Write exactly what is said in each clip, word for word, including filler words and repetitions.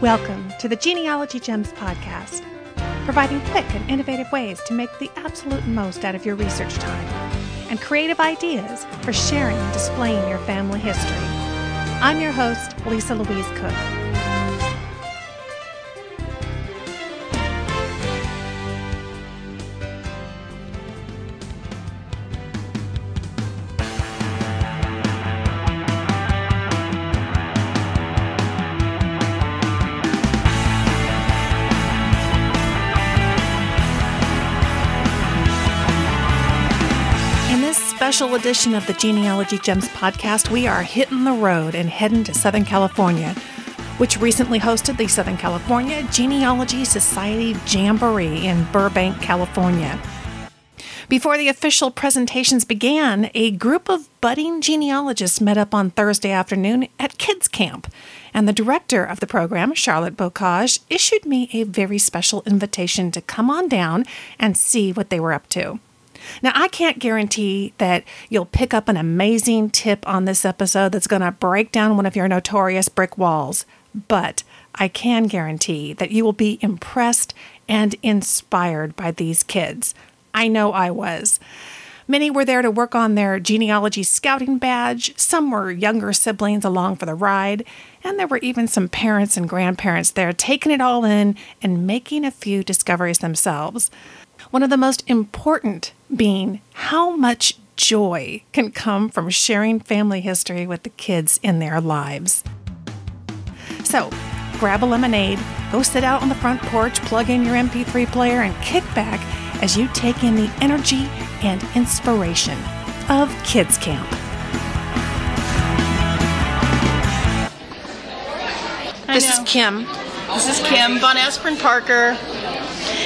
Welcome to the Genealogy Gems Podcast, providing quick and innovative ways to make the absolute most out of your research time and creative ideas for sharing and displaying your family history. I'm your host, Lisa Louise Cook. Special edition of the Genealogy Gems Podcast, we are hitting the road and heading to Southern California, which recently hosted the Southern California Genealogy Society Jamboree in Burbank, California. Before the official presentations began, a group of budding genealogists met up on Thursday afternoon at Kids Camp, and the director of the program, Charlotte Bocage, issued me a very special invitation to come on down and see what they were up to. Now, I can't guarantee that you'll pick up an amazing tip on this episode that's going to break down one of your notorious brick walls, but I can guarantee that you will be impressed and inspired by these kids. I know I was. Many were there to work on their genealogy scouting badge, some were younger siblings along for the ride, and there were even some parents and grandparents there taking it all in and making a few discoveries themselves. One of the most important being how much joy can come from sharing family history with the kids in their lives. So grab a lemonade, go sit out on the front porch, plug in your M P three player, and kick back as you take in the energy and inspiration of Kids Camp. This is Kim. This is Kim von Aspern Parker.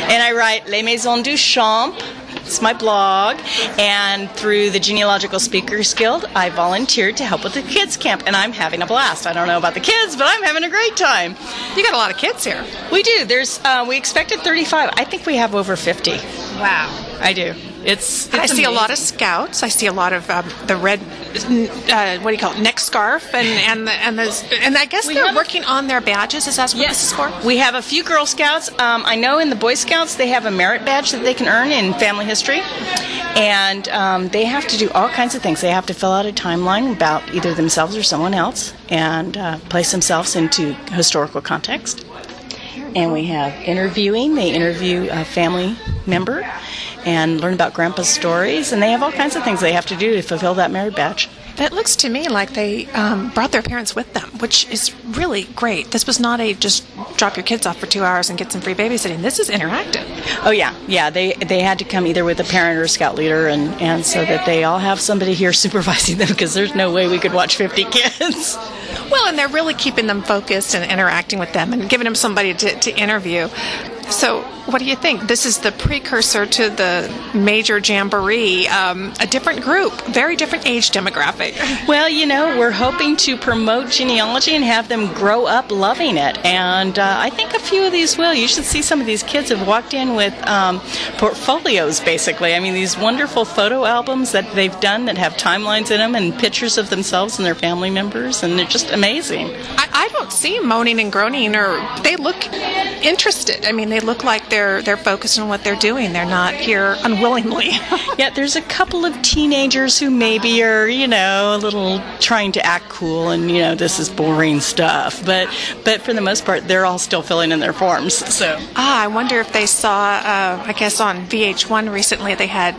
And I write Les Maisons du Champ. It's my blog. And through the Genealogical Speakers Guild, I volunteered to help with the kids' camp. And I'm having a blast. I don't know about the kids, but I'm having a great time. You got a lot of kids here. We do. There's. Uh, we expected thirty-five. I think we have over fifty. Wow. I do. It's. it's I see amazing. A lot of scouts. I see a lot of um, the red, uh, what do you call it, neck scarf, and and the, and, the, and I guess we they're working a, on their badges. Is that what yes. this is for? We have a few Girl Scouts. Um, I know in the Boy Scouts they have a merit badge that they can earn in family history, and um, they have to do all kinds of things. They have to fill out a timeline about either themselves or someone else, and uh, place themselves into historical context. And we have interviewing. They interview a family member and learn about Grandpa's stories. And they have all kinds of things they have to do to fulfill that merit badge. That looks to me like they um, brought their parents with them, which is really great. This was not a just drop your kids off for two hours and get some free babysitting. This is interactive. Oh, yeah. Yeah, they they had to come either with a parent or a scout leader, and, and so that they all have somebody here supervising them, because there's no way we could watch fifty kids. Well, and they're really keeping them focused and interacting with them and giving them somebody to, to interview. So what do you think? This is the precursor to the major jamboree, um, a different group, very different age demographic. Well, you know, we're hoping to promote genealogy and have them grow up loving it. And uh, I think a few of these will. You should see some of these kids have walked in with um, portfolios, basically. I mean, these wonderful photo albums that they've done that have timelines in them and pictures of themselves and their family members. And they're just amazing. I, I don't see moaning and groaning, or they look interested. I mean, they look like they're they're focused on what they're doing. They're not here unwillingly. Yeah, there's a couple of teenagers who maybe are, you know, a little trying to act cool and, you know, this is boring stuff. But but for the most part, they're all still filling in their forms. So ah, I wonder if they saw, uh, I guess on V H one recently, they had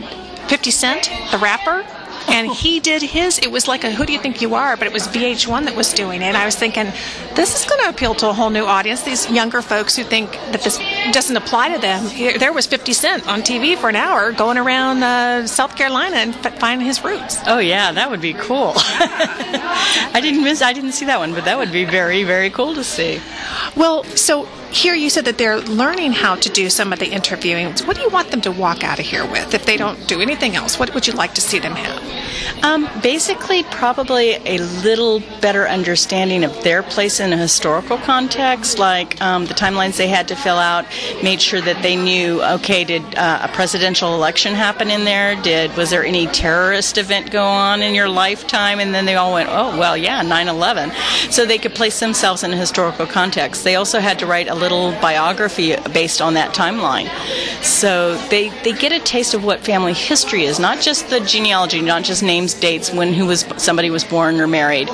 fifty Cent, the rapper. And he did his, it was like a Who Do You Think You Are, but it was V H one that was doing it. And I was thinking, this is going to appeal to a whole new audience, these younger folks who think that this doesn't apply to them. Here, there was fifty Cent on T V for an hour going around uh, South Carolina and f- finding his roots. Oh, yeah, that would be cool. I didn't miss, I didn't see that one, but that would be very, very cool to see. Well, so here you said that they're learning how to do some of the interviewing. What do you want them to walk out of here with if they don't do anything else? What would you like to see them have? Um, basically, probably a little better understanding of their place in a historical context, like um, the timelines they had to fill out, made sure that they knew, okay, did uh, a presidential election happen in there? Did was there any terrorist event go on in your lifetime? And then they all went, oh, well, yeah, nine eleven. So they could place themselves in a historical context. They also had to write a little biography based on that timeline. So they, they get a taste of what family history is, not just the genealogy, not just names, dates, when who was somebody was born or married,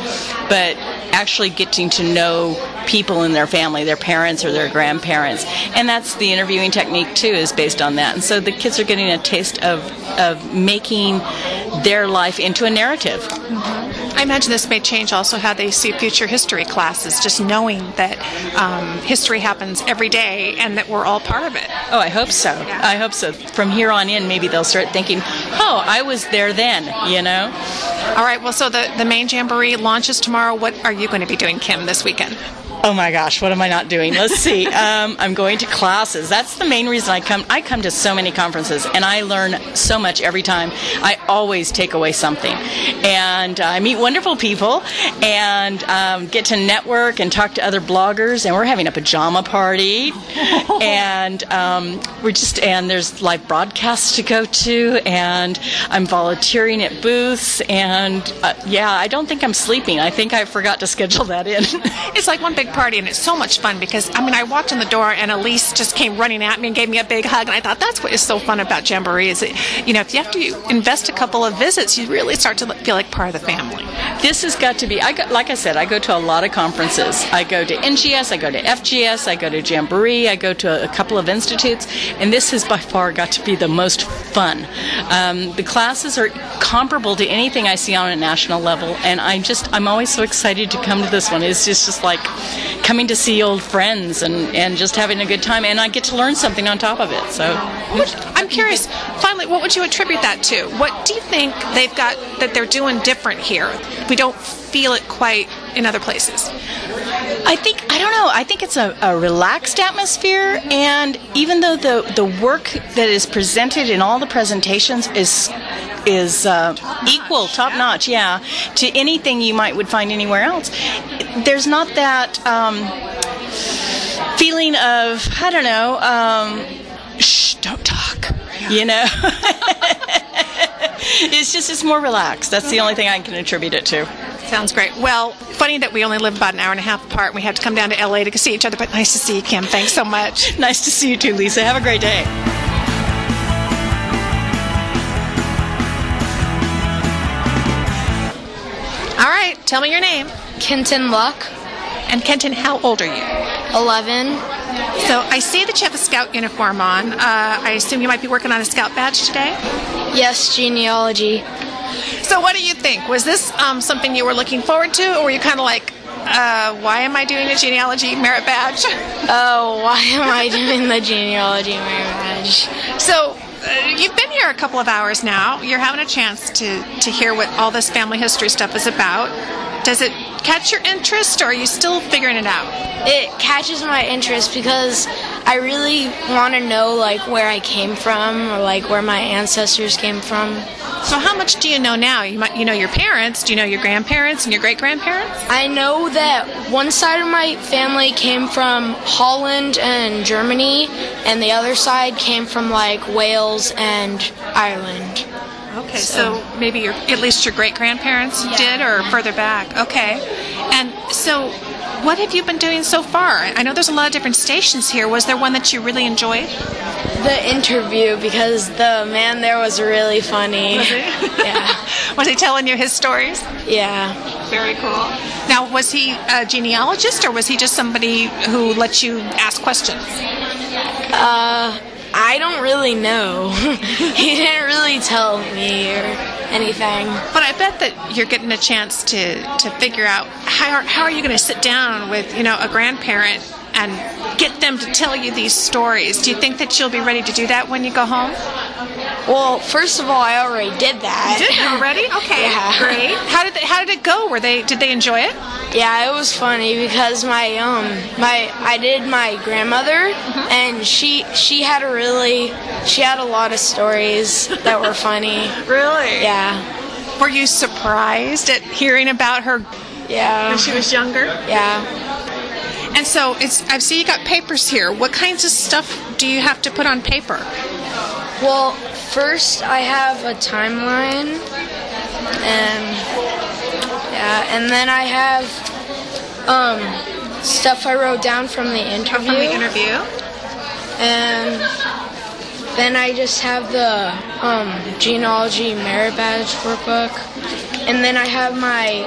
but actually getting to know people in their family, their parents or their grandparents. And that's the interviewing technique, too, is based on that. And so the kids are getting a taste of, of making their life into a narrative. Mm-hmm. I imagine this may change also how they see future history classes, just knowing that um, history happens every day and that we're all part of it. Oh, I hope so. Yeah. I hope so. From here on in, maybe they'll start thinking, oh, I was there then, you know? All right, well, so the, the main jamboree launches tomorrow. What are you going to be doing, Kim, this weekend? Oh my gosh, what am I not doing? Let's see. Um, I'm going to classes. That's the main reason I come. I come to so many conferences, and I learn so much every time. I always take away something. And uh, I meet wonderful people and um, get to network and talk to other bloggers, and we're having a pajama party. and um, we're just and there's live broadcasts to go to, and I'm volunteering at booths, and uh, yeah, I don't think I'm sleeping. I think I forgot to schedule that in. It's like one big party, and it's so much fun because, I mean, I walked in the door and Elyse just came running at me and gave me a big hug, and I thought that's what is so fun about jamboree is, that, you know, if you have to invest a couple of visits, you really start to feel like part of the family. This has got to be, I go, like I said, I go to a lot of conferences. I go to N G S, I go to F G S, I go to Jamboree, I go to a couple of institutes, and this has by far got to be the most fun. Um, the classes are comparable to anything I see on a national level, and I'm just, I'm always so excited to come to this one. It's just, just like coming to see old friends and, and just having a good time, and I get to learn something on top of it. So would, I'm curious, finally, what would you attribute that to? What do you think they've got that they're doing different here? We don't feel it quite in other places. I think, I don't know, I think it's a, a relaxed atmosphere, and even though the, the work that is presented in all the presentations is is uh, equal, top-notch, yeah, to anything you might would find anywhere else, there's not that um, feeling of, I don't know, um, shh, don't talk, you know? It's just, it's more relaxed. That's the only thing I can attribute it to. Sounds great. Well, funny that we only live about an hour and a half apart. We have to come down to L A to see each other, but nice to see you, Kim. Thanks so much. Nice to see you too, Lisa. Have a great day. All right, tell me your name. Kenton Luck. And Kenton, how old are you? eleven. So I see that you have a scout uniform on. Uh, I assume you might be working on a scout badge today? Yes, genealogy. So what do you think? Was this um, something you were looking forward to, or were you kind of like, uh, why am I doing a genealogy merit badge? Oh, why am I doing the genealogy merit badge? So uh, you've been here a couple of hours now. You're having a chance to, to hear what all this family history stuff is about. Does it catch your interest, or are you still figuring it out? It catches my interest because I really want to know, like, where I came from, or like where my ancestors came from. So how much do you know now? You might, you know your parents, do you know your grandparents and your great-grandparents? I know that one side of my family came from Holland and Germany, and the other side came from, like, Wales and Ireland. Okay, so, so maybe your, at least your great-grandparents yeah. did, or further back. Okay. And so what have you been doing so far? I know there's a lot of different stations here. Was there one that you really enjoyed? The interview, because the man there was really funny. Was he? Yeah. Was he telling you his stories? Yeah. Very cool. Now, was he a genealogist, or was he just somebody who let you ask questions? Uh... I don't really know. He didn't really tell me or anything. But I bet that you're getting a chance to, to figure out how are, how are you going to sit down with, you know, a grandparent and get them to tell you these stories. Do you think that you'll be ready to do that when you go home? Well, first of all, I already did that. You did already? Okay. Yeah. Great. How did they, how did it go? Were they did they enjoy it? Yeah, it was funny because my um my I did my grandmother mm-hmm. and she she had a really she had a lot of stories that were funny. Really? Yeah. Were you surprised at hearing about her? Yeah. When she was younger? Yeah. And so it's, I see you got papers here. What kinds of stuff do you have to put on paper? Well, first I have a timeline, and yeah, and then I have um, stuff I wrote down from the interview. From the interview. And then I just have the um, genealogy merit badge workbook, and then I have my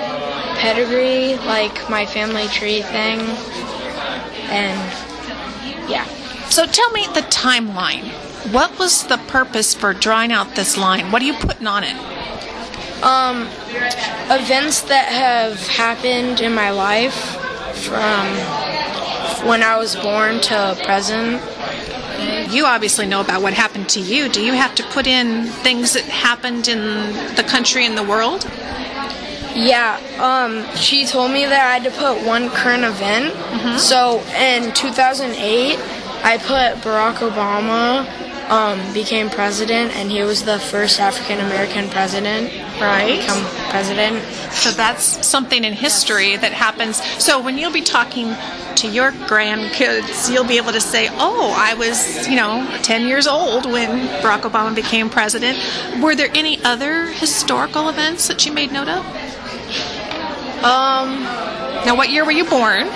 pedigree, like my family tree thing, and yeah. So tell me the timeline. What was the purpose for drawing out this line? What are you putting on it? Um, events that have happened in my life from when I was born to present. You obviously know about what happened to you. Do you have to put in things that happened in the country and the world? Yeah, um, she told me that I had to put one current event. Mm-hmm. So in two thousand eight, I put Barack Obama... Um, became president, and he was the first African-American president, right? Become president. So that's something in history that happens. So when you'll be talking to your grandkids, you'll be able to say, oh, I was, you know, ten years old when Barack Obama became president. Were there any other historical events that you made note of? Um, now, what year were you born?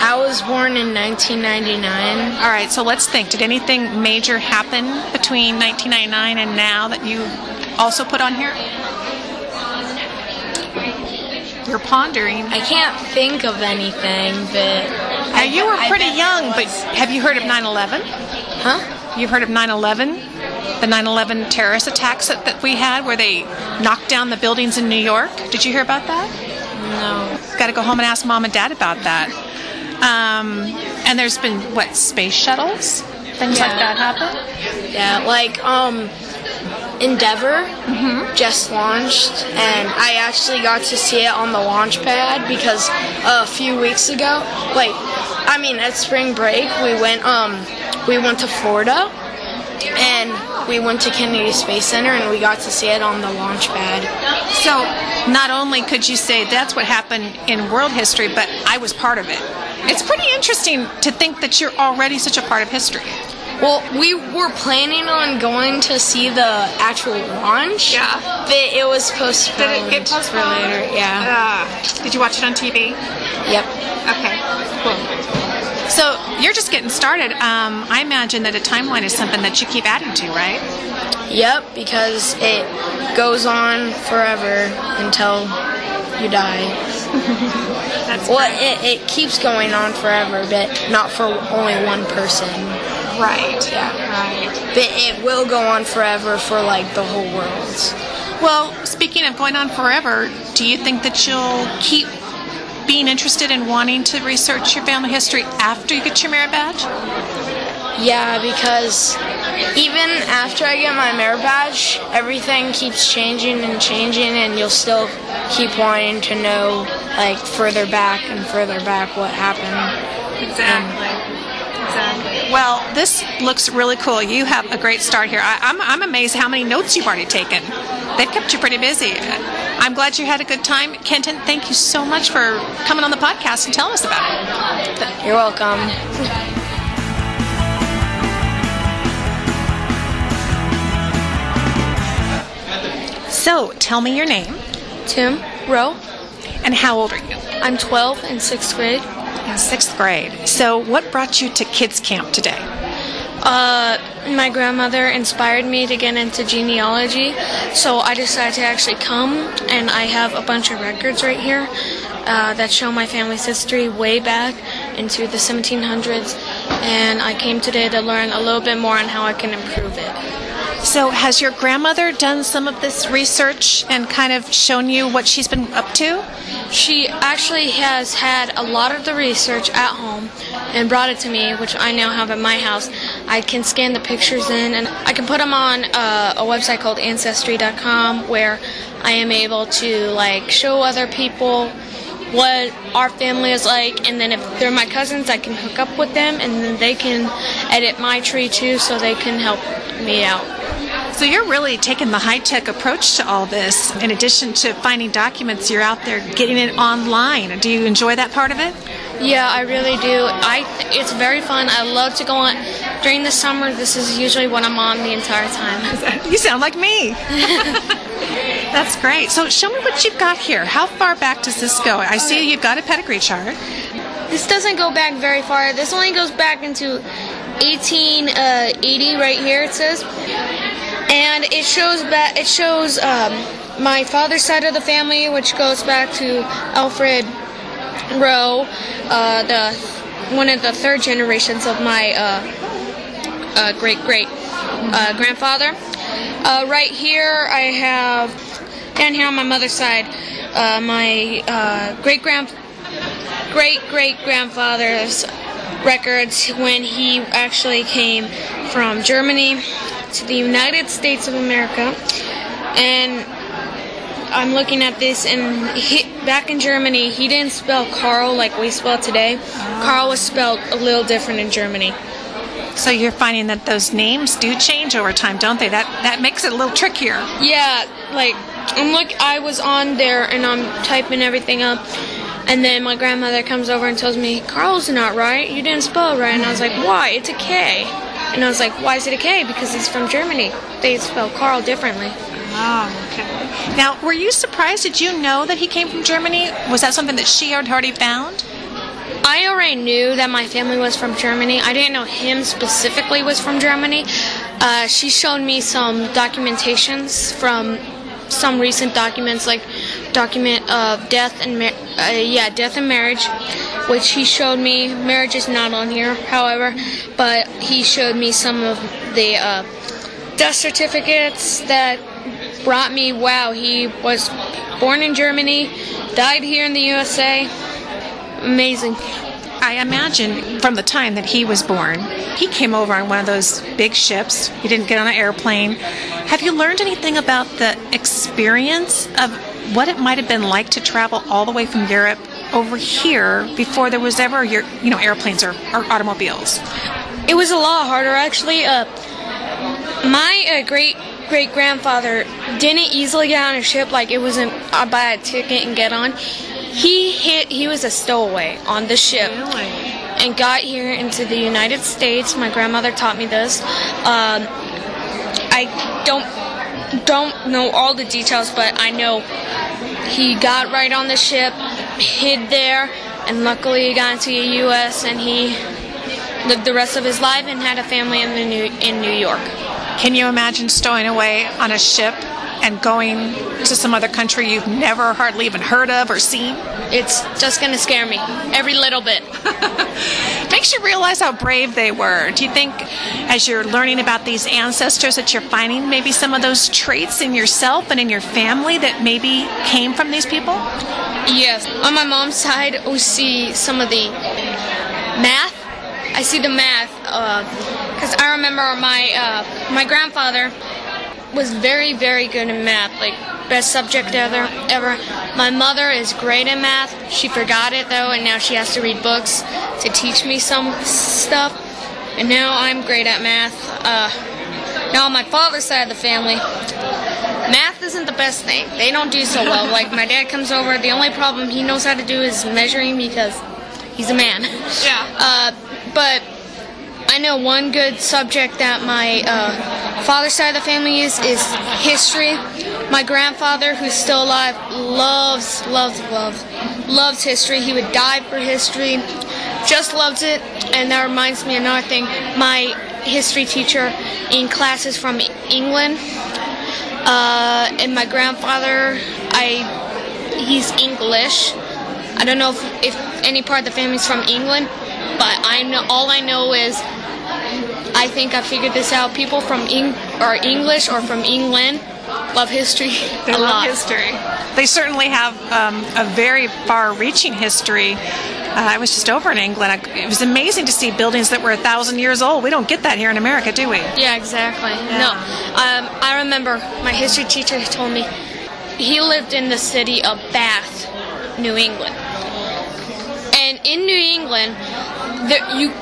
I was born in nineteen ninety-nine. All right, so let's think. Did anything major happen between nineteen ninety-nine and now that you also put on here? You're pondering. I can't think of anything, but... Now, I, you were pretty young, but have you heard of nine eleven? Huh? You've heard of nine eleven? The nine eleven terrorist attacks that, that we had where they knocked down the buildings in New York? Did you hear about that? No. Got to go home and ask Mom and Dad about that. Um, and there's been, what, space shuttles? Things yeah. like that happen? Yeah, like, um, Endeavor mm-hmm. just launched, and I actually got to see it on the launch pad because a few weeks ago, like, I mean, at spring break, we went, um, we went to Florida, and we went to Kennedy Space Center, and we got to see it on the launch pad. So, not only could you say that's what happened in world history, but I was part of it. It's pretty interesting to think that you're already such a part of history. Well, we were planning on going to see the actual launch. Yeah. But it was postponed. Did it get postponed? For later, yeah. Uh, did you watch it on T V? Yep. Okay, cool. So you're just getting started. Um, I imagine that a timeline is something that you keep adding to, right? Yep, because it goes on forever until you die. That's well, it, it keeps going on forever, but not for only one person. Right. Yeah. Right. But it will go on forever for, like, the whole world. Well, speaking of going on forever, do you think that you'll keep being interested in wanting to research your family history after you get your merit badge? Yeah, because even after I get my merit badge, everything keeps changing and changing, and you'll still keep wanting to know, like, further back and further back what happened. Exactly. Um, exactly. Well, this looks really cool. You have a great start here. I, I'm, I'm amazed how many notes you've already taken. They've kept you pretty busy. I'm glad you had a good time. Kenton, thank you so much for coming on the podcast and telling us about it. You're welcome. So, tell me your name. Tim Rowe. And how old are you? I'm twelve in sixth grade. In sixth grade. So, what brought you to kids camp today? Uh, my grandmother inspired me to get into genealogy, so I decided to actually come, and I have a bunch of records right here uh, that show my family's history way back into the seventeen hundreds, and I came today to learn a little bit more on how I can improve it. So has your grandmother done some of this research and kind of shown you what she's been up to? She actually has had a lot of the research at home and brought it to me, which I now have at my house. I can scan the pictures in, and I can put them on uh, a website called ancestry dot com, where I am able to, like, show other people what our family is like, and then if they're my cousins, I can hook up with them, and then they can edit my tree too, so they can help me out. So you're really taking the high-tech approach to all this. In addition to finding documents, you're out there getting it online. Do you enjoy that part of it? Yeah, I really do. I It's very fun. I love to go on. During the summer, this is usually what I'm on the entire time. You sound like me. That's great. So show me what you've got here. How far back does this go? I see you've got a pedigree chart. This doesn't go back very far. This only goes back into eighteen eighty right here, it says. And it shows back, it shows um, my father's side of the family, which goes back to Alfred Rowe, uh, the one of the third generations of my uh, uh, great great uh, grandfather. Uh, right here, I have down here on my mother's side, uh, my uh, great grand great great grandfather's records when he actually came from Germany to the United States of America, and I'm looking at this, and he, back in Germany, he didn't spell Carl like we spell today. Oh. Carl was spelled a little different in Germany. So you're finding that those names do change over time, don't they? That that makes it a little trickier. Yeah, like, and look, I was on there, and I'm typing everything up, and then my grandmother comes over and tells me, Carl's not right, you didn't spell it right, and I was like, why? It's a K. And I was like, why is it a K? Because he's from Germany. They spell Carl differently. Oh, okay. Now, were you surprised? Did you know that he came from Germany? Was that something that she had already found? I already knew that my family was from Germany. I didn't know him specifically was from Germany. Uh, she showed me some documentations from some recent documents, like document of death and mar- uh, yeah, death and marriage, which he showed me. Marriage is not on here, however, but he showed me some of the uh, death certificates that brought me, wow, he was born in Germany, died here in the U S A. Amazing. I imagine from the time that he was born, he came over on one of those big ships. He didn't get on an airplane. Have you learned anything about the experience of what it might have been like to travel all the way from Europe over here before there was ever, your, you know, airplanes or, or automobiles? It was a lot harder, actually. Uh, my uh, great great-grandfather didn't easily get on a ship like it wasn't I buy a ticket and get on. He hit, he was a stowaway on the ship. Really? And got here into the United States. My grandmother taught me this. Um, I don't don't know all the details, but I know he got right on the ship, hid there, and luckily he got into the U S and he lived the rest of his life and had a family in the New, in New York. Can you imagine stowing away on a ship and going to some other country you've never hardly even heard of or seen? It's just going to scare me, every little bit. Makes you realize how brave they were. Do you think as you're learning about these ancestors that you're finding maybe some of those traits in yourself and in your family that maybe came from these people? Yes. On my mom's side, we see some of the math. I see the math, because uh, I remember my uh, my grandfather was very, very good in math, like best subject ever. ever. My mother is great in math. She forgot it, though, and now she has to read books to teach me some stuff. And now I'm great at math. Uh, now on my father's side of the family, math isn't the best thing. They don't do so well. Like, my dad comes over, the only problem he knows how to do is measuring because he's a man. Yeah. Uh, But I know one good subject that my uh, father's side of the family is, is history. My grandfather, who's still alive, loves, loves, loves, loves history. He would die for history, just loves it. And that reminds me of another thing. My history teacher in classes from England, uh, and my grandfather, I, he's English. I don't know if, if any part of the family's from England. But I know, all I know is, I think I figured this out. People from Eng- or English or from England love history. They a love lot. history. They certainly have um, a very far-reaching history. Uh, I was just over in England. I, it was amazing to see buildings that were a thousand years old. We don't get that here in America, do we? Yeah, exactly. Yeah. No, um, I remember my history teacher told me he lived in the city of Bath, New England, and in New England. There, you,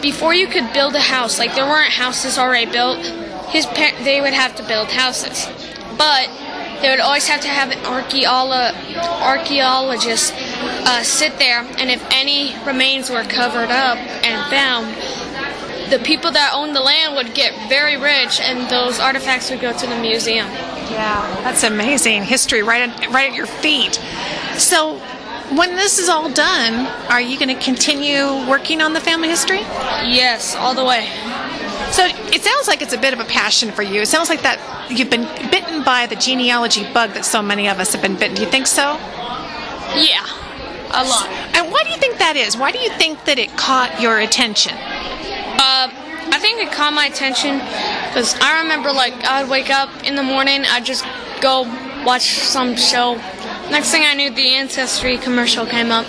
before you could build a house, like there weren't houses already built, his par- they would have to build houses. But they would always have to have an archaeolo- archaeologist uh, sit there, and if any remains were covered up and found, the people that owned the land would get very rich, and those artifacts would go to the museum. Yeah, that's amazing. History right at, right at your feet. So when this is all done, are you going to continue working on the family history? Yes, all the way. So it sounds like it's a bit of a passion for you. It sounds like that you've been bitten by the genealogy bug that so many of us have been bitten. Do you think so? Yeah, a lot. And why do you think that is? Why do you think that it caught your attention? Uh, I think it caught my attention because I remember, like, I would wake up in the morning, I'd just go watch some show. Next thing I knew, the Ancestry commercial came up,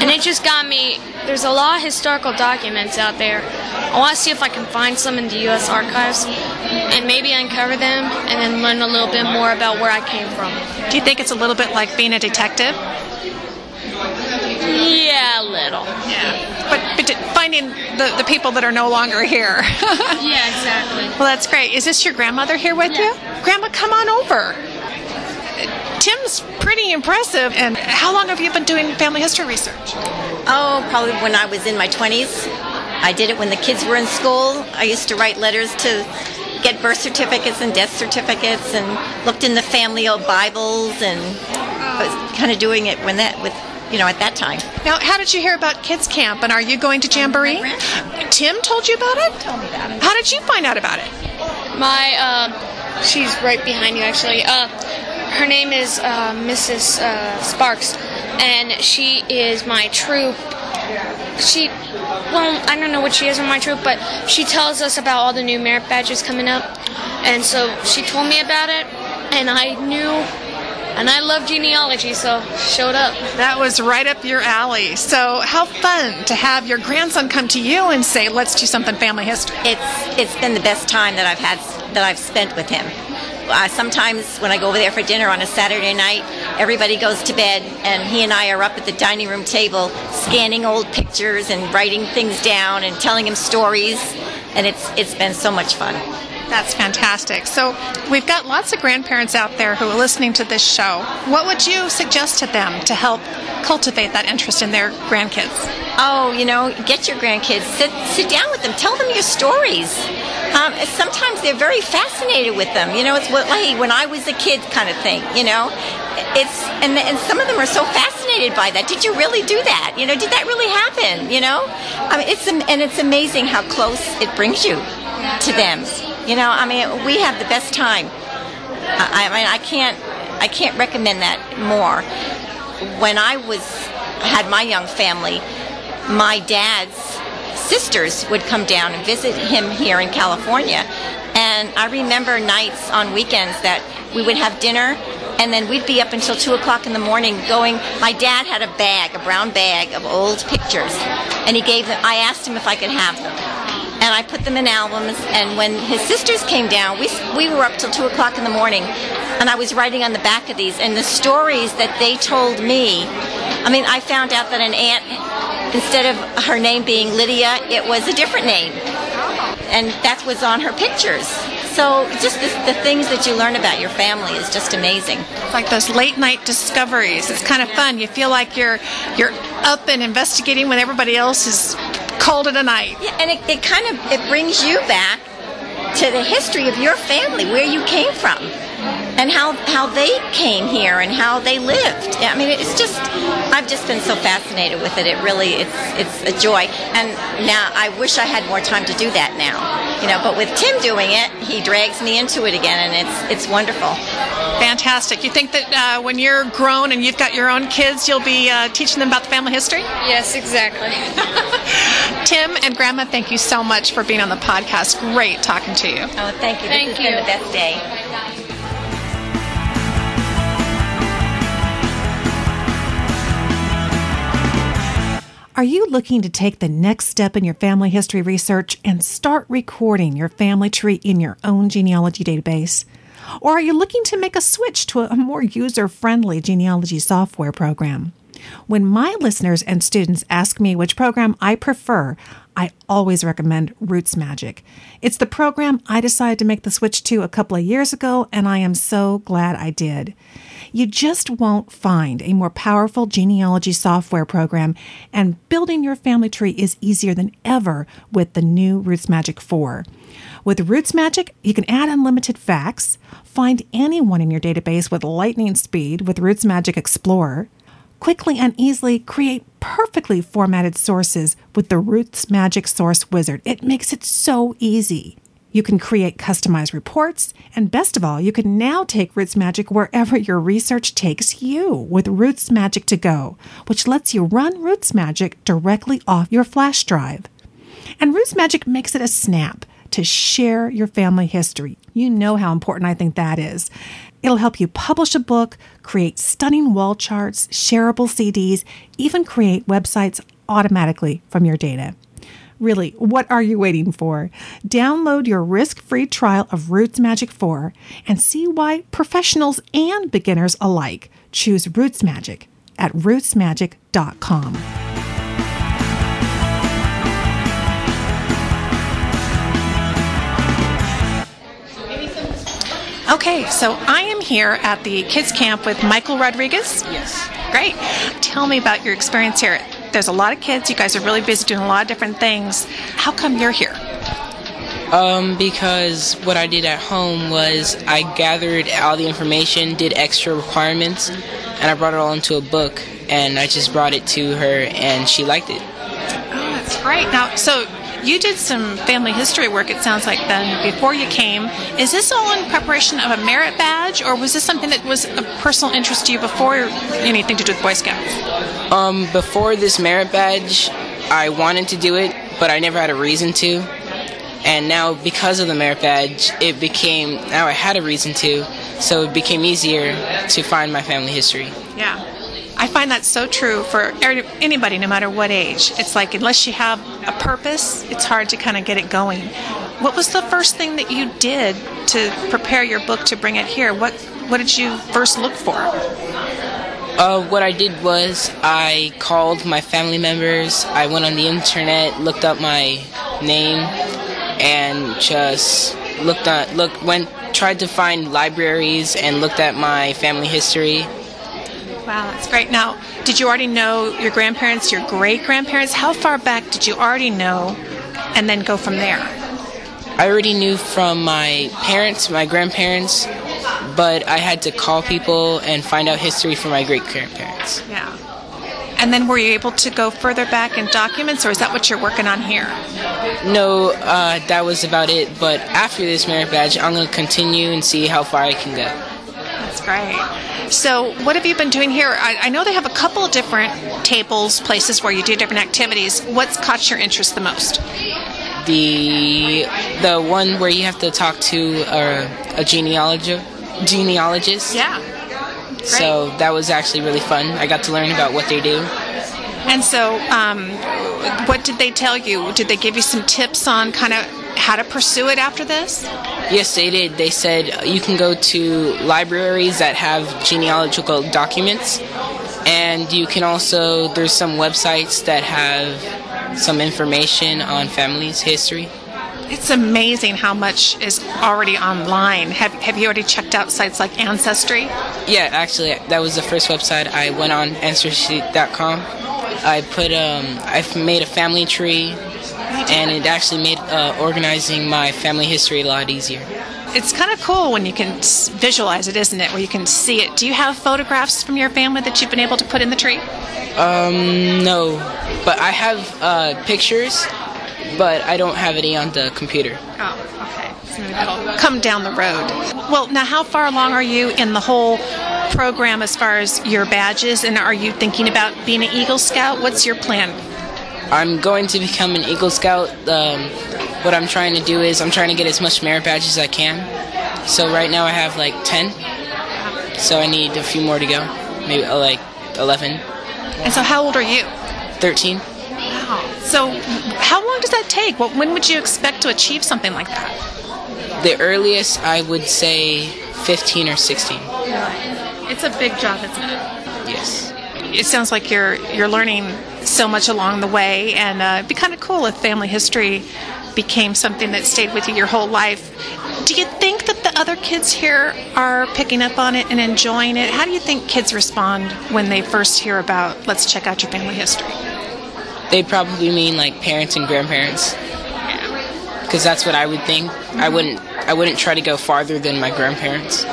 and it just got me. There's a lot of historical documents out there. I want to see if I can find some in the U S archives and maybe uncover them and then learn a little bit more about where I came from. Do you think it's a little bit like being a detective? Yeah, a little. Yeah. But, but finding the, the people that are no longer here. Yeah, exactly. Well, that's great. Is this your grandmother here with yeah. you? Grandma, come on over. Tim's pretty impressive. And how long have you been doing family history research? Oh, probably when I was in my twenties. I did it when the kids were in school. I used to write letters to get birth certificates and death certificates, and looked in the family old Bibles, and I was kind of doing it when that with. You know, at that time. Now, how did you hear about Kids Camp, and are you going to Jamboree? Tim told you about it? He told me about it. How did you find out about it? My, uh, she's right behind you, actually. Uh, her name is uh, Missus Uh, Sparks, and she is my troop. She, well, I don't know what she is in my troop, but she tells us about all the new merit badges coming up, and so she told me about it, and I knew. And I love genealogy, so showed up. That was right up your alley. So how fun to have your grandson come to you and say, "Let's do something family history." It's it's been the best time that I've had that I've spent with him. Uh, sometimes when I go over there for dinner on a Saturday night, everybody goes to bed, and he and I are up at the dining room table scanning old pictures and writing things down and telling him stories, and it's it's been so much fun. That's fantastic. So we've got lots of grandparents out there who are listening to this show. What would you suggest to them to help cultivate that interest in their grandkids? Oh, you know, get your grandkids. Sit sit down with them. Tell them your stories. Um, sometimes they're very fascinated with them. You know, it's what, hey, when I was a kid kind of thing, you know. It's and, and some of them are so fascinated by that. Did you really do that? You know, did that really happen? You know, I mean, it's and it's amazing how close it brings you to them. You know, I mean, we have the best time. I, I mean, I can't, I can't recommend that more. When I was had my young family, my dad's sisters would come down and visit him here in California, and I remember nights on weekends that we would have dinner, and then we'd be up until two o'clock in the morning going. My dad had a bag, a brown bag of old pictures, and he gave them. I asked him if I could have them. And I put them in albums, and when his sisters came down, we we were up till two o'clock in the morning, and I was writing on the back of these, and the stories that they told me. I mean, I found out that an aunt, instead of her name being Lydia, it was a different name, and that was on her pictures. So just the, the things that you learn about your family is just amazing. It's like those late night discoveries. It's kind of fun. You feel like you're you're up and investigating when everybody else is cold at a night. Yeah, and it, it kind of it brings you back to the history of your family, where you came from, and how how they came here and how they lived. I mean, it's just I've just been so fascinated with it. It really it's it's a joy. And now I wish I had more time to do that now, you know. But with Tim doing it, he drags me into it again, and it's it's wonderful. Fantastic. You think that uh, when you're grown and you've got your own kids, you'll be uh, teaching them about the family history? Yes, exactly. Tim and Grandma, thank you so much for being on the podcast. Great talking to you. Oh, thank you. Thank this has you. Been the best day. Are you looking to take the next step in your family history research and start recording your family tree in your own genealogy database? Or are you looking to make a switch to a more user-friendly genealogy software program? When my listeners and students ask me which program I prefer, I always recommend Roots Magic. It's the program I decided to make the switch to a couple of years ago, and I am so glad I did. You just won't find a more powerful genealogy software program, and building your family tree is easier than ever with the new Roots Magic four. With Roots Magic, you can add unlimited facts, find anyone in your database with lightning speed with RootsMagic Explorer, quickly and easily create perfectly formatted sources with the RootsMagic Source Wizard. It makes it so easy. You can create customized reports, and best of all, you can now take RootsMagic wherever your research takes you with RootsMagic to Go, which lets you run RootsMagic directly off your flash drive. And RootsMagic makes it a snap to share your family history. You know how important I think that is. It'll help you publish a book, create stunning wall charts, shareable C Ds, even create websites automatically from your data. Really, what are you waiting for? Download your risk-free trial of RootsMagic four and see why professionals and beginners alike choose RootsMagic at rootsmagic dot com. Okay, so I am here at the kids' camp with Michael Rodriguez. Yes. Great. Tell me about your experience here. There's a lot of kids. You guys are really busy doing a lot of different things. How come you're here? Um, because what I did at home was I gathered all the information, did extra requirements, and I brought it all into a book, and I just brought it to her, and she liked it. Oh, that's great. Now, so... you did some family history work, it sounds like, then, before you came. Is this all in preparation of a merit badge, or was this something that was of personal interest to you before anything to do with Boy Scouts? Um, before this merit badge, I wanted to do it, but I never had a reason to. And now, because of the merit badge, it became, now I had a reason to, so it became easier to find my family history. Yeah. I find that so true for anybody, no matter what age. It's like, unless you have a purpose, it's hard to kind of get it going. What was the first thing that you did to prepare your book to bring it here? What What did you first look for? Uh, what I did was I called my family members. I went on the internet, looked up my name, and just looked on, looked, went, tried to find libraries and looked at my family history. Wow, that's great. Now, did you already know your grandparents, your great-grandparents? How far back did you already know and then go from there? I already knew from my parents, my grandparents, but I had to call people and find out history from my great-grandparents. Yeah. And then were you able to go further back in documents, or is that what you're working on here? No, uh, that was about it. But after this merit badge, I'm going to continue and see how far I can go. That's great. So what have you been doing here? I, I know they have a couple of different tables, places where you do different activities. What's caught your interest the most? The the one where you have to talk to a, a genealogy, genealogist. Yeah. Great. So that was actually really fun. I got to learn about what they do. And so um, what did they tell you? Did they give you some tips on kind of how to pursue it after this? Yes, they did. They said you can go to libraries that have genealogical documents, and you can also, there's some websites that have some information on families' history. It's amazing how much is already online. Have Have you already checked out sites like Ancestry? Yeah, actually, that was the first website I went on, ancestry dot com. I put, um, I've made a family tree, and it actually made uh, organizing my family history a lot easier. It's kind of cool when you can visualize it, isn't it, where you can see it. Do you have photographs from your family that you've been able to put in the tree? Um, no, but I have uh, pictures, but I don't have any on the computer. Oh, okay. So that'll come down the road. Well, now how far along are you in the whole program as far as your badges, and are you thinking about being an Eagle Scout? What's your plan? I'm going to become an Eagle Scout. Um, what I'm trying to do is I'm trying to get as much merit badges as I can. So right now I have like ten. So I need a few more to go. Maybe uh, like eleven. And so how old are you? thirteen. Wow. So how long does that take? What, when would you expect to achieve something like that? The earliest I would say fifteen or sixteen. It's a big job, isn't it? Yes. it sounds like you're you're learning so much along the way, and uh, it'd be kind of cool if family history became something that stayed with you your whole life. Do you think that the other kids here are picking up on it and enjoying it? How do you think kids respond when they first hear about, let's check out your family history? They probably mean like parents and grandparents, because that's what I would think. Mm-hmm. I wouldn't I wouldn't try to go farther than my grandparents.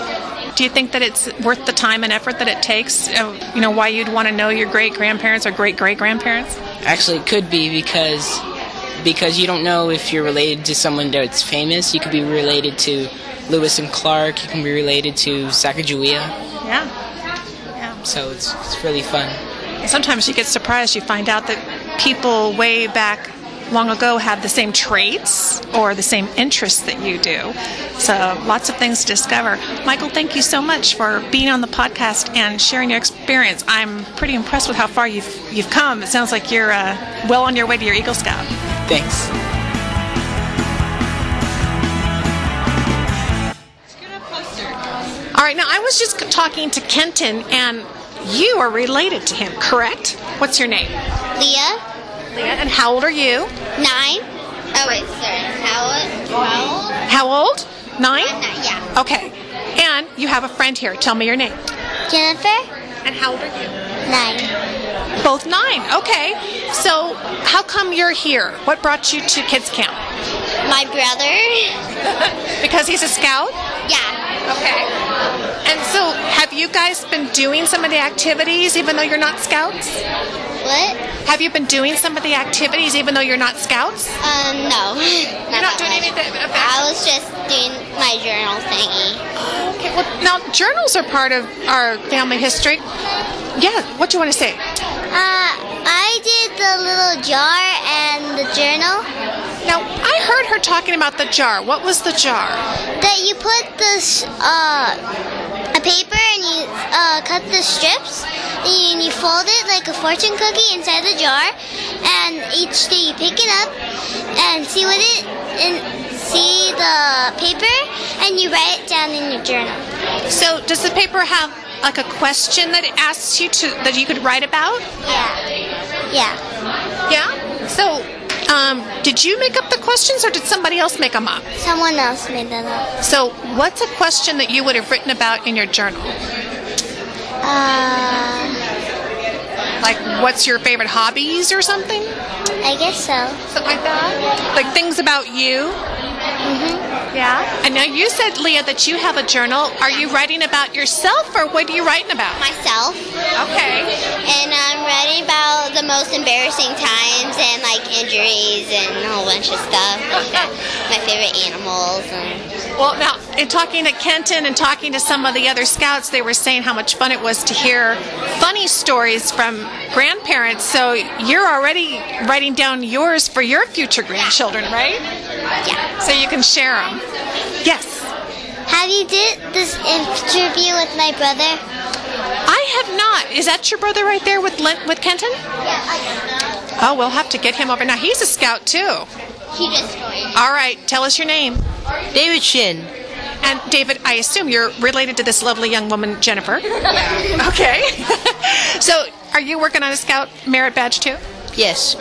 Do you think that it's worth the time and effort that it takes? Uh, you know, why you'd want to know your great-grandparents or great-great-grandparents? Actually, it could be because because you don't know if you're related to someone that's famous. You could be related to Lewis and Clark. You can be related to Sacagawea. Yeah. Yeah. So it's it's really fun. Sometimes you get surprised. You find out that people way back long ago had the same traits or the same interests that you do. So lots of things to discover. Michael, thank you so much for being on the podcast and sharing your experience. I'm pretty impressed with how far you've you've come. It sounds like you're uh, well on your way to your Eagle Scout. Thanks. Scoot up closer. All right, now I was just talking to Kenton, and you are related to him, correct? What's your name? Leah. And how old are you? Nine. Oh, wait, sorry. How old? How old? Nine? Uh, nine, yeah. Okay. And you have a friend here. Tell me your name. Jennifer. And how old are you? Nine. Both nine. Okay. So how come you're here? What brought you to Kids Camp? My brother. Because he's a scout? Yeah. Okay. And so, have you guys been doing some of the activities even though you're not scouts? What? Have you been doing some of the activities even though you're not scouts? Um, no. Not you're not doing much. Anything? About I was just doing my journal thingy. Okay, well, now, journals are part of our family history. Yeah, what do you want to say? Uh, I did the little jar and the journal. Now, I heard her talking about the jar. What was the jar? That you put this, uh... a paper, and you uh, cut the strips, and you fold it like a fortune cookie inside the jar, and each day you pick it up and see what it and see the paper, and you write it down in your journal. So does the paper have like a question that it asks you to that you could write about? Yeah. Yeah. Yeah? So Um, did you make up the questions, or did somebody else make them up? Someone else made them up. So, what's a question that you would have written about in your journal? Uh, like, what's your favorite hobbies or something? I guess so. Something like that? Like things about you? Mm-hmm. Yeah. And now you said, Leah, that you have a journal. Are you writing about yourself, or what are you writing about? Myself. Okay. And I'm writing about the most embarrassing times and, like, injuries and a whole bunch of stuff. Like that. My favorite animals. And... Well, now, in talking to Kenton and talking to some of the other scouts, they were saying how much fun it was to hear funny stories from grandparents. So you're already writing down yours for your future grandchildren, right? Yeah. So you can share them. Yes. Have you did this interview with my brother? I have not. Is that your brother right there with Lent, with Kenton? Yeah. Oh, we'll have to get him over. Now he's a scout too. He just. All right. Tell us your name. David Shin. And David, I assume you're related to this lovely young woman, Jennifer. Okay. So, are you working on a scout merit badge too? Yes.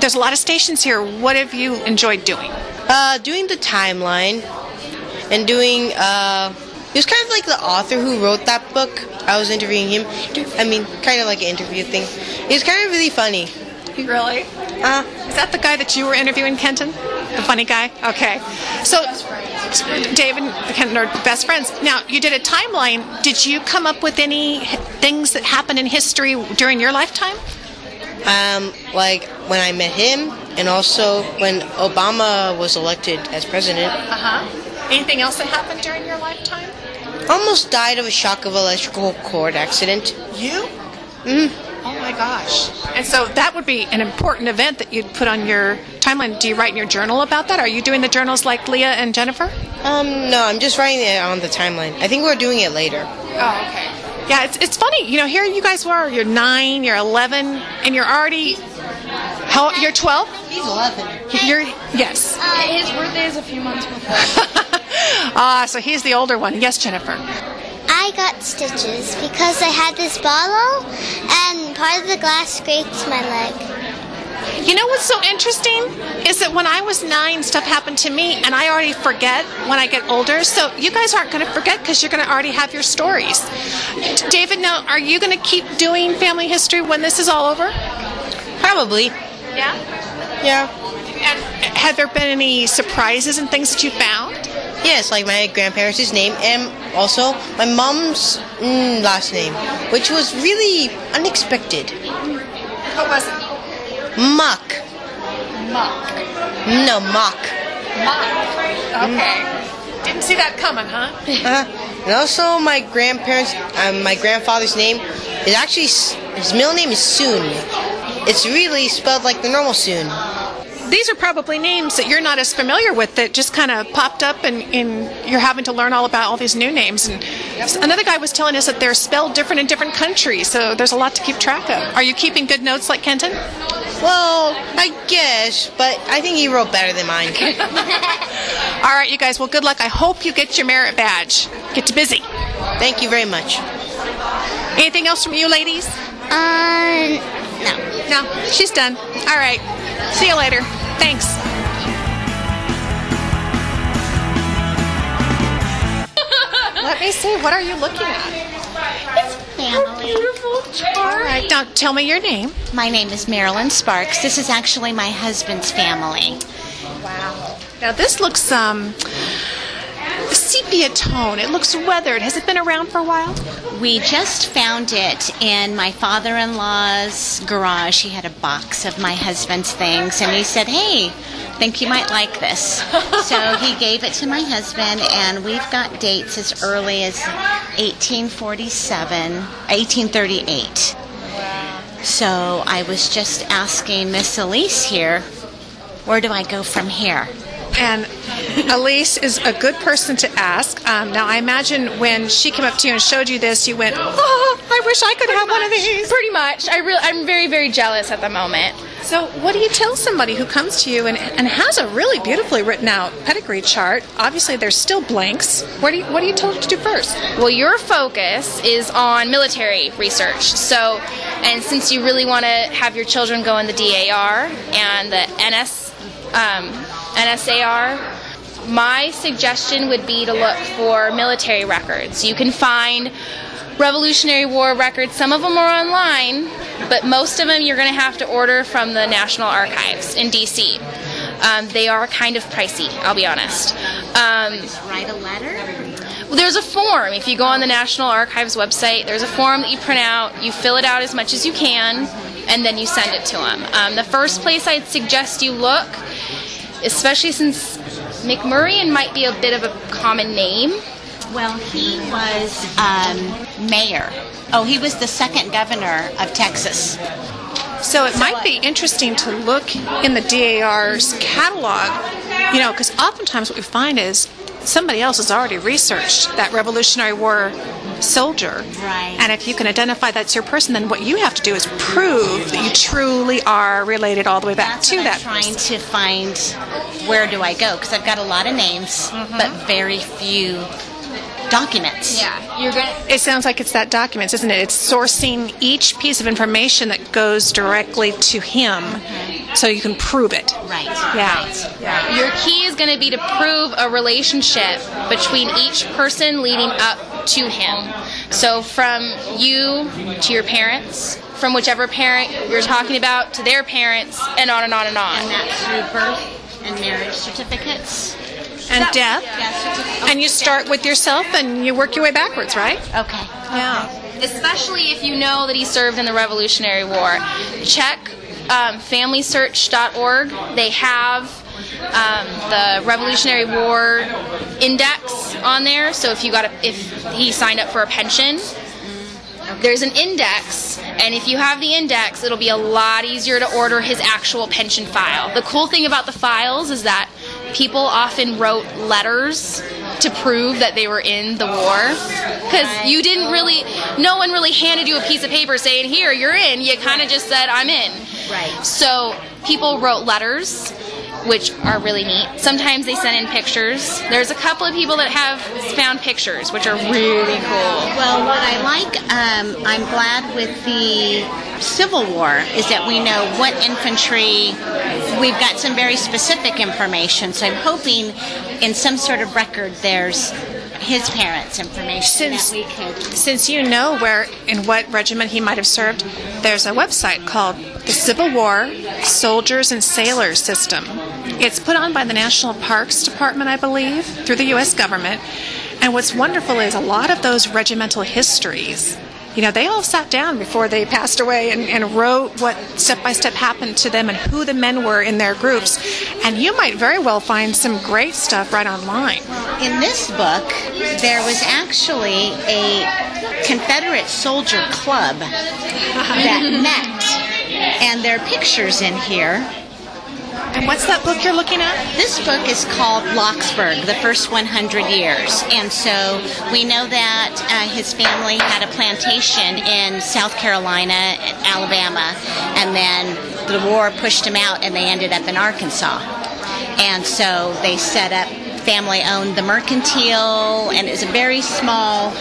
There's a lot of stations here. What have you enjoyed doing? Uh, doing the timeline and doing, uh, it was kind of like the author who wrote that book. I was interviewing him. I mean, kind of like an interview thing. It was kind of really funny. Really? Uh, Is that the guy that you were interviewing, Kenton? The funny guy? Okay. So, Dave and Kenton are best friends. Now, you did a timeline. Did you come up with any things that happened in history during your lifetime? Um, like when I met him, and also when Obama was elected as president. Uh huh. Anything else that happened during your lifetime? Almost died of a shock of electrical cord accident. You? Mm. Oh my gosh. And so that would be an important event that you'd put on your timeline. Do you write in your journal about that? Are you doing the journals like Leah and Jennifer? Um, no, I'm just writing it on the timeline. I think we're doing it later. Oh, okay. Yeah, it's it's funny. You know, here you guys were. You're nine, you're eleven, and you're already... How, you're twelve? He's eleven. He, you're Yes. Uh, his birthday is a few months before. Ah, so he's the older one. Yes, Jennifer. I got stitches because I had this bottle, and part of the glass scraped my leg. You know what's so interesting is that when I was nine, stuff happened to me, and I already forget when I get older. So you guys aren't going to forget because you're going to already have your stories. David, now, are you going to keep doing family history when this is all over? Probably. Yeah? Yeah. And have there been any surprises and things that you found? Yes, like my grandparents' name and also my mom's mm, last name, which was really unexpected. What was it? Mock. Mock. No, Mock. Mock. Okay. Mm. Didn't see that coming, huh? uh, and also my grandparents, uh, my grandfather's name is actually, his middle name is Soon. It's really spelled like the normal Soon. These are probably names that you're not as familiar with that just kind of popped up, and, and you're having to learn all about all these new names. And another guy was telling us that they're spelled different in different countries, so there's a lot to keep track of. Are you keeping good notes like Kenton? Well, I guess, but I think he wrote better than mine. All right, you guys. Well, good luck. I hope you get your merit badge. Get to busy. Thank you very much. Anything else from you, ladies? Uh, no. No, she's done. All right. See you later. Thanks. Let me see. What are you looking at? It's family. A beautiful chart. All right. Don't tell me your name. My name is Marilyn Sparks. This is actually my husband's family. Wow. Now this looks um sepia tone. It looks weathered. Has it been around for a while? We just found it in my father-in-law's garage. He had a box of my husband's things, and he said, hey, I think you might like this. So he gave it to my husband, and we've got dates as early as eighteen forty-seven, eighteen thirty-eight. So I was just asking Miss Elyse here, where do I go from here? And Elyse is a good person to ask. Um, now, I imagine when she came up to you and showed you this, you went, oh, I wish I could Pretty have much. One of these. Pretty much. I re- I'm very, very jealous at the moment. So what do you tell somebody who comes to you and, and has a really beautifully written out pedigree chart? Obviously, there's still blanks. What do you, what do you tell them to do first? Well, your focus is on military research. So, and since you really want to have your children go in the D A R and the N S A R, Um, N S A R, my suggestion would be to look for military records. You can find Revolutionary War records. Some of them are online, but most of them you're going to have to order from the National Archives in D C Um, they are kind of pricey, I'll be honest. Um, write a letter? Well, there's a form. If you go on the National Archives website, there's a form that you print out. You fill it out as much as you can, and then you send it to them. Um, the first place I'd suggest you look, especially since McMurrian might be a bit of a common name. Well, he was um, mayor. Oh, he was the second governor of Texas. So it might be interesting to look in the D A R's catalog, you know, because oftentimes what we find is somebody else has already researched that Revolutionary War soldier. Right. And if you can identify that's your person, then what you have to do is prove that you truly are related all the way back that's to what that I'm person. Trying to find where do I go, because I've got a lot of names, mm-hmm. but very few documents. Yeah, you're gonna. It sounds like it's that documents, isn't it? It's sourcing each piece of information that goes directly to him, mm-hmm. so you can prove it. Right. Yeah. Right. Yeah. Your key is going to be to prove a relationship between each person leading up to him. So from you to your parents, from whichever parent you're talking about to their parents, and on and on and on. And that's through birth and marriage certificates. And death. Yeah. And you start with yourself and you work your way backwards, right? Okay. Yeah. Especially if you know that he served in the Revolutionary War. Check um, family search dot org. They have um, the Revolutionary War index on there. So if you got a, if he signed up for a pension, there's an index, and if you have the index, it'll be a lot easier to order his actual pension file. The cool thing about the files is that people often wrote letters to prove that they were in the war, because you didn't really, no one really handed you a piece of paper saying, here, you're in. You kind of just said, I'm in. Right. So people wrote letters, which are really neat. Sometimes they send in pictures. There's a couple of people that have found pictures, which are really cool. Well, what I like, um, I'm glad with the Civil War is that we know what infantry. We've got some very specific information, so I'm hoping in some sort of record there's his parents' information since, that we could. Since you know where and what regiment he might have served, there's a website called the Civil War Soldiers and Sailors System. It's put on by the National Parks Department, I believe, through the U S government. And what's wonderful is a lot of those regimental histories, you know, they all sat down before they passed away and, and wrote what step-by-step happened to them and who the men were in their groups. And you might very well find some great stuff right online. In this book, there was actually a Confederate soldier club that met, and there are pictures in here. And what's that book you're looking at? This book is called Locksburg, The First one hundred years. And so we know that uh, his family had a plantation in South Carolina, Alabama, and then the war pushed them out and they ended up in Arkansas. And so they set up, family owned the mercantile, and it's a very small...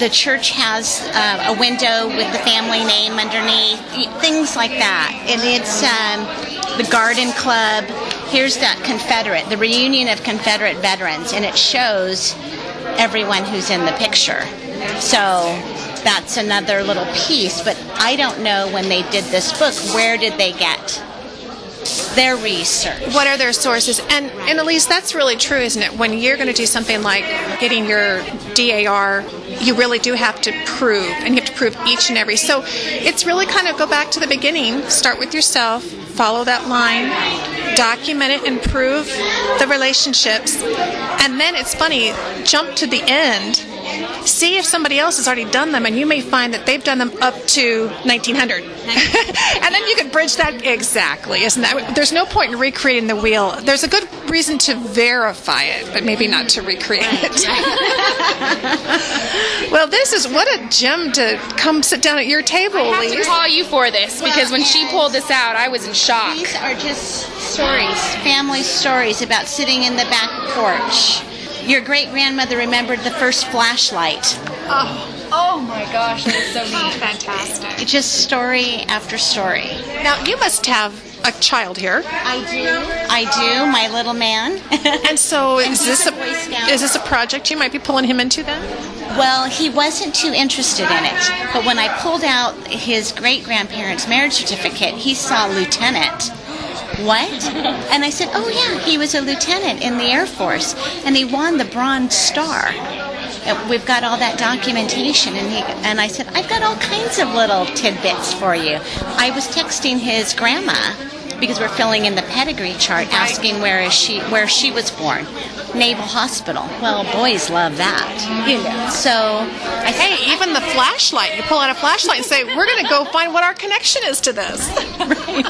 The church has uh, a window with the family name underneath, things like that. And it's um, the garden club. Here's that Confederate, the reunion of Confederate veterans, and it shows everyone who's in the picture. So that's another little piece, but I don't know when they did this book, where did they get their research? What are their sources? And, and Elyse, that's really true, isn't it? When you're going to do something like getting your D A R, you really do have to prove, and you have to prove each and every. So it's really kind of go back to the beginning, start with yourself, follow that line, document it and prove the relationships. And then it's funny, jump to the end, see if somebody else has already done them, and you may find that they've done them up to nineteen hundred. And then you could bridge that. Exactly, isn't that? There's no point in recreating the wheel. There's a good reason to verify it, but maybe not to recreate it. Well, this is what a gem to come sit down at your table, Lee. I have Lee. to call you for this, well, because when she pulled this out, I was in shock. These are just stories, family stories about sitting in the back porch. Your great-grandmother remembered the first flashlight. Oh, oh my gosh, that is so neat. Fantastic. Just story after story. Now, you must have a child here. I do. I do, my little man. And so and is, this a, is this a project you might be pulling him into then? Well, he wasn't too interested in it. But when I pulled out his great-grandparents' marriage certificate, he saw Lieutenant. What? And I said, oh yeah, he was a lieutenant in the Air Force, and he won the Bronze Star. We've got all that documentation, and he and I said, I've got all kinds of little tidbits for you. I was texting his grandma, because we're filling in the pedigree chart, asking where is she, where she was born. Naval Hospital. Well, boys love that. You know. So, I hey, th- even the flashlight. You pull out a flashlight and say, we're going to go find what our connection is to this. Right.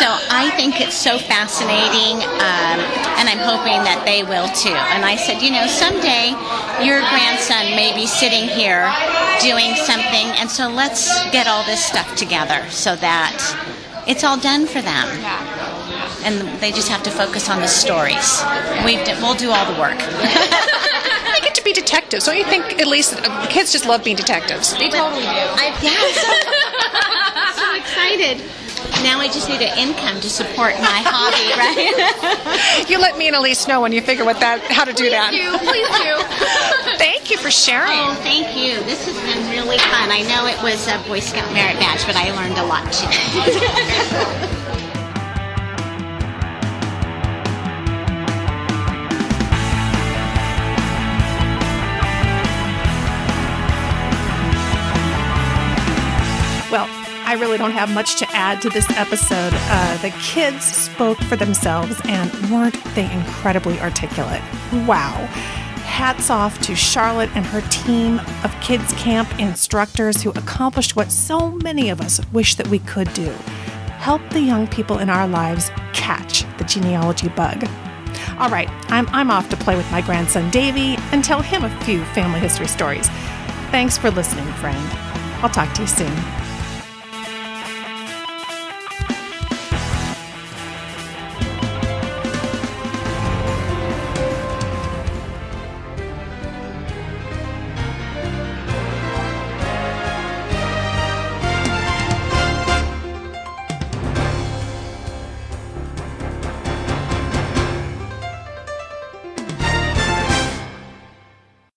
So I think it's so fascinating, um, and I'm hoping that they will too. And I said, you know, someday your grandson may be sitting here doing something, and so let's get all this stuff together so that it's all done for them, and they just have to focus on the stories. We d- we'll do all the work. They get to be detectives, don't you think? At least uh, kids just love being detectives. They totally do. I'm yeah, so, so excited. Now I just need an income to support my hobby, right? You let me and Elyse know when you figure what that, how to do please that. Please do, please do. Thank you for sharing. Oh, thank you. This has been really fun. I know it was a Boy Scout merit badge, but I learned a lot today. Well, I really don't have much to add to this episode. Uh, the kids spoke for themselves, and weren't they incredibly articulate? Wow. Hats off to Charlotte and her team of kids camp instructors who accomplished what so many of us wish that we could do. Help the young people in our lives catch the genealogy bug. All right, I'm, I'm off to play with my grandson Davey and tell him a few family history stories. Thanks for listening, friend. I'll talk to you soon.